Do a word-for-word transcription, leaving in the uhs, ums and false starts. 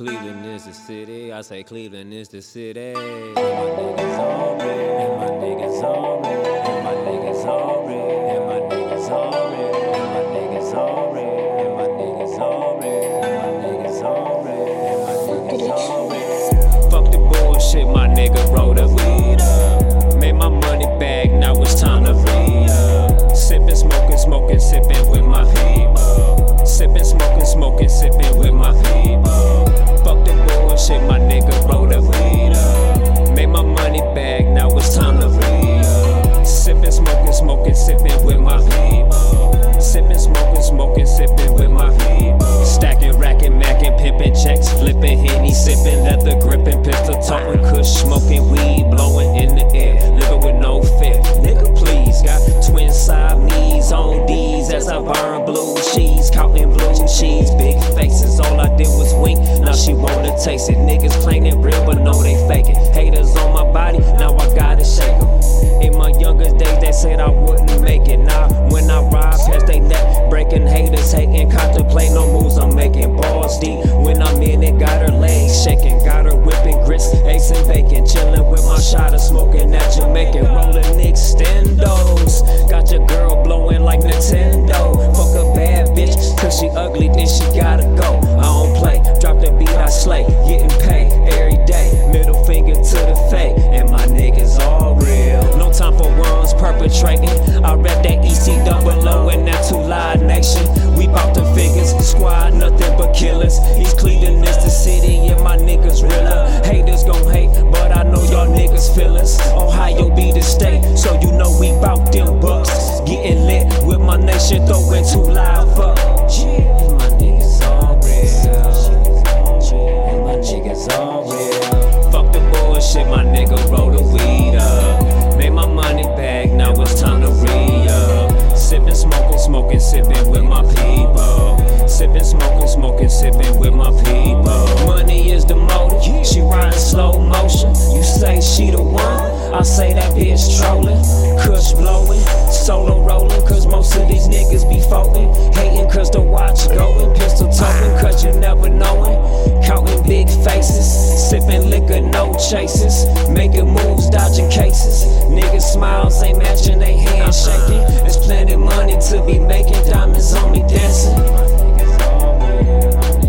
Cleveland is the city. I say Cleveland is the city. And my niggas on me. And my niggas on me. And my niggas on me. And my niggas on me. And my niggas on me. And my niggas on me. And my niggas on me. And my niggas on me. Fuck the bullshit, my nigga wrote a lead up. Made my money back, now it's time to read up. Sippin', smoking, smoking, sippin' with my people. Sippin', smoking, smoking, sippin' with my people. Fuck the bullshit, my nigga wrote a lead up. Made my money back, now it's time to read up. Sippin', smoking, smoking, sippin' with my people. Sippin', smoking, smoking, sippin' with my people. Stacking, racking, macking, pimpin', checks, flippin', Henny, sippin', leather grippin', pistol talkin', kush, smoking weed, blowin' in the air, livin' with no fear. Nigga, please, got twin side knees on D's as I burn blue cheese, caught in blue cheese, big faces, all I did was wink. Now she wanna taste it. Niggas claim it real, but no, they fake it. Haters on my body, now I gotta shake them. In my younger days, they said I wouldn't make it. Now, when I ride past they neck, breaking haters, hating, contemplate no moves I'm making. Balls deep, when I'm in it, got her legs shaking, got her whipping grits, ace and bacon, chilling with my shot of smoking at Jamaican, rolling extendos. Got your girl blowing like Nintendo. Fuck a bad bitch, cause she ugly, then she gotta go. I don't play, drop the beat, I slay, getting paid every day. Middle finger to the fake, and my niggas all real. No time for wrongs perpetrating. I rap that E C double O and that Two Live Nation. We bout the figures, squad nothing but killers. East Cleveland is the city, and my niggas realer. Haters gon' hate, but I know y'all niggas feel us. Ohio be the state, so you know we bout them bucks. Getting lit with my nation, throwing Two Live up. And my niggas all real. And my niggas all real. Fuck the bullshit, my nigga roll the weed up. Made my money back, now it's time to re-up. Sippin', smoking, smoking, sippin' with my people. Sippin', smoking, smoking, sippin' with my people. Money is the motive, she riding slow motion. You say she the one, I say that bitch trolling. Kush blowing, solo rolling, cause most of these niggas be folding. Hating cause the watch going, pistol toting, cause you never knowin'. Counting big faces, sippin' liquor, no chases. Making moves, dodging cases. Niggas smiles ain't matching, they hand shaking. There's plenty money to be making, diamonds on me dancing. My niggas all real.